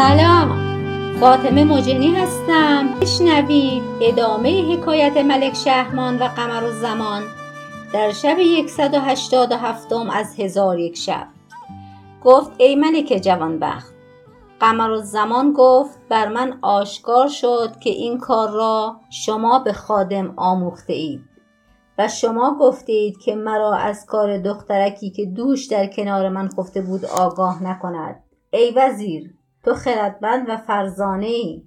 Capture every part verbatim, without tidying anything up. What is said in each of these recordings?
سلام، فاطمه مجنی هستم. بشنوید ادامه حکایت ملک شهرمان و قمر الزمان در شب صد و هشتاد و هفت از هزار و یک شب. گفت ای ملک جوانبخت. قمر الزمان گفت بر من آشکار شد که این کار را شما به خادم آموخته اید و شما گفتید که مرا از کار دخترکی که دوش در کنار من خفته بود آگاه نکند. ای وزیر، تو خردمند و فرزانه ای،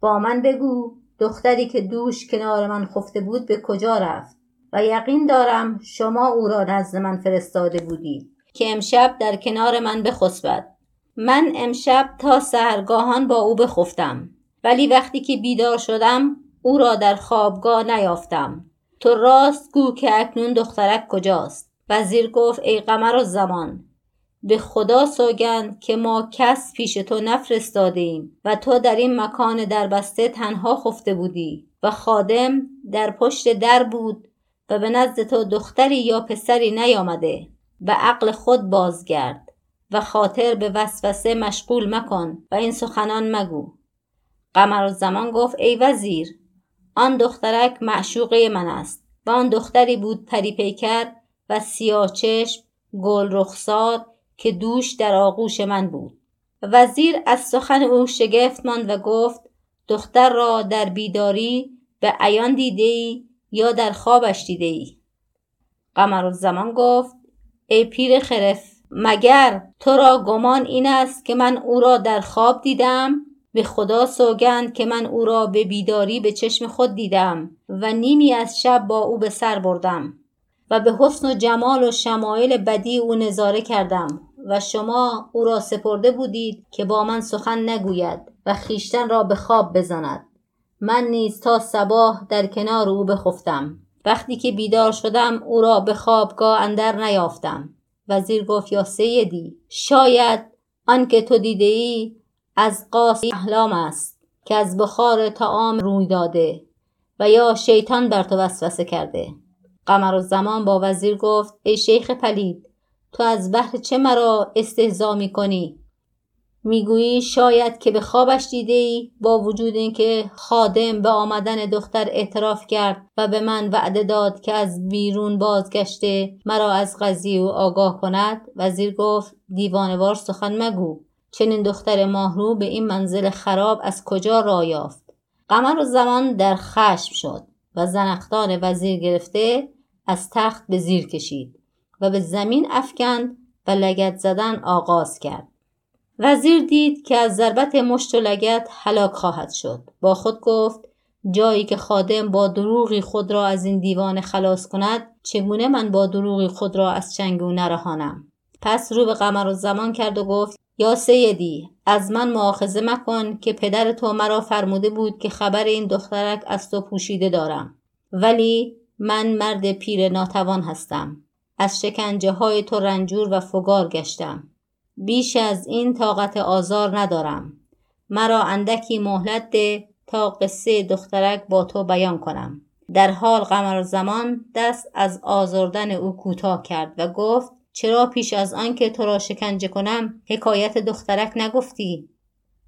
با من بگو دختری که دوش کنار من خفته بود به کجا رفت و یقین دارم شما او را نزد من فرستاده بودید که امشب در کنار من بخسبد. من امشب تا سحرگاهان با او بخفتم، ولی وقتی که بیدار شدم او را در خوابگاه نیافتم. تو راست گو که اکنون دخترک کجاست؟ وزیر گفت ای قمر الزمان، به خدا سوگند که ما کس پیش تو نفرستادیم و تو در این مکان دربسته تنها خفته بودی و خادم در پشت در بود و به نزد تو دختری یا پسری نیامده و عقل خود بازگرد و خاطر به وسوسه مشغول مکن و این سخنان مگو. قمر الزمان گفت ای وزیر، آن دخترک معشوقه من است و آن دختری بود پری پیکر و سیاه چشم گل رخسار که دوش در آغوش من بود. وزیر از سخن او شگفت ماند و گفت دختر را در بیداری به عیان دیدی یا در خوابش دیدی؟ قمر الزمان گفت ای پیر خرف، مگر تو را گمان این است که من او را در خواب دیدم؟ به خدا سوگند که من او را به بیداری به چشم خود دیدم و نیمی از شب با او به سر بردم و به حسن و جمال و شمایل بدی او نظاره کردم و شما او را سپرده بودید که با من سخن نگوید و خیشتن را به خواب بزند. من نیز تا صباح در کنار او بخفتم. وقتی که بیدار شدم او را به خوابگاه اندر نیافتم. وزیر گفت یا سیدی، شاید آن که تو دیده ای از قاص احلام است که از بخار طعام روی داده و یا شیطان بر تو وسوسه کرده. قمر الزمان با وزیر گفت ای شیخ پلید، تو از بحر چه مرا استهزا می کنی؟ میگویی شاید که به خوابش دیده ای، با وجود اینکه خادم به آمدن دختر اعتراف کرد و به من وعده داد که از بیرون بازگشته مرا از قضیه آگاه کند. وزیر گفت دیوانوار سخن مگو، چنین دختر ماهرو به این منزل خراب از کجا راه یافت؟ قمر الزمان در خشم شد و زنخدان وزیر گرفته از تخت به زیر کشید و به زمین افکند و لگد زدن آغاز کرد. وزیر دید که از ضربت مشت و لگد هلاک خواهد شد. با خود گفت جایی که خادم با دروغی خود را از این دیوانه خلاص کند، چگونه من با دروغی خود را از چنگ او نرهانم؟ پس رو به قمر الزمان کرد و گفت یا سیدی، از من مؤاخذه مکن که پدر تو مرا فرموده بود که خبر این دخترک از تو پوشیده دارم، ولی من مرد پیر ناتوان هستم. از شکنجه های تو رنجور و فگار گشتم، بیش از این طاقت آزار ندارم. مرا اندکی مهلت ده تا قصه دخترک با تو بیان کنم. در حال قمر الزمان دست از آزردن او کوتاه کرد و گفت چرا پیش از آن که تو را شکنجه کنم حکایت دخترک نگفتی؟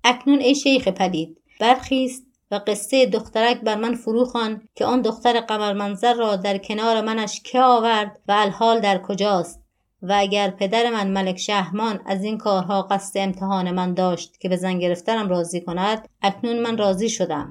اکنون ای شیخ پلید، برخیست و قصه دخترک بر من فرو خوان که آن دختر قمرمنظر را در کنار منش که آورد و الحال در کجاست و اگر پدر من ملک شهرمان از این کارها قصد امتحان من داشت که به زن گرفتنم راضی کند، اکنون من راضی شدم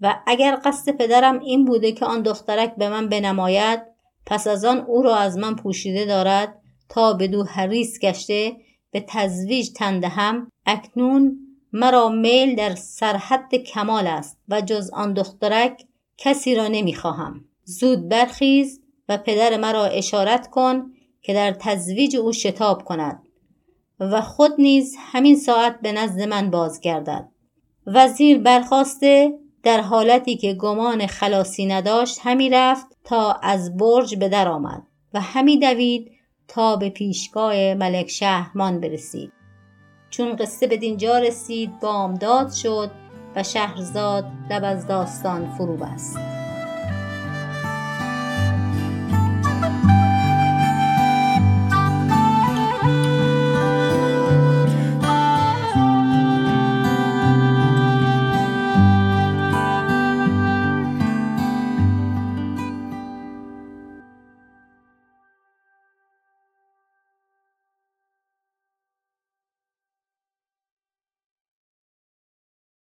و اگر قصد پدرم این بوده که آن دخترک به من بنماید، پس از آن او را از من پوشیده دارد تا بدو حریص گشته به تزویج تن دهم. اکنون مرا میل در سرحد کمال است و جز آن دخترک کسی را نمیخواهم. زود برخیز و پدر مرا اشارت کن که در تزویج او شتاب کند و خود نیز همین ساعت به نزد من بازگردد. وزیر برخاسته در حالتی که گمان خلاصی نداشت همی رفت تا از برج به در آمد و همی دوید تا به پیشگاه ملک شهرمان برسید. چون قصه به دینجا رسید بامداد شد و شهرزاد لب از داستان فرو بست.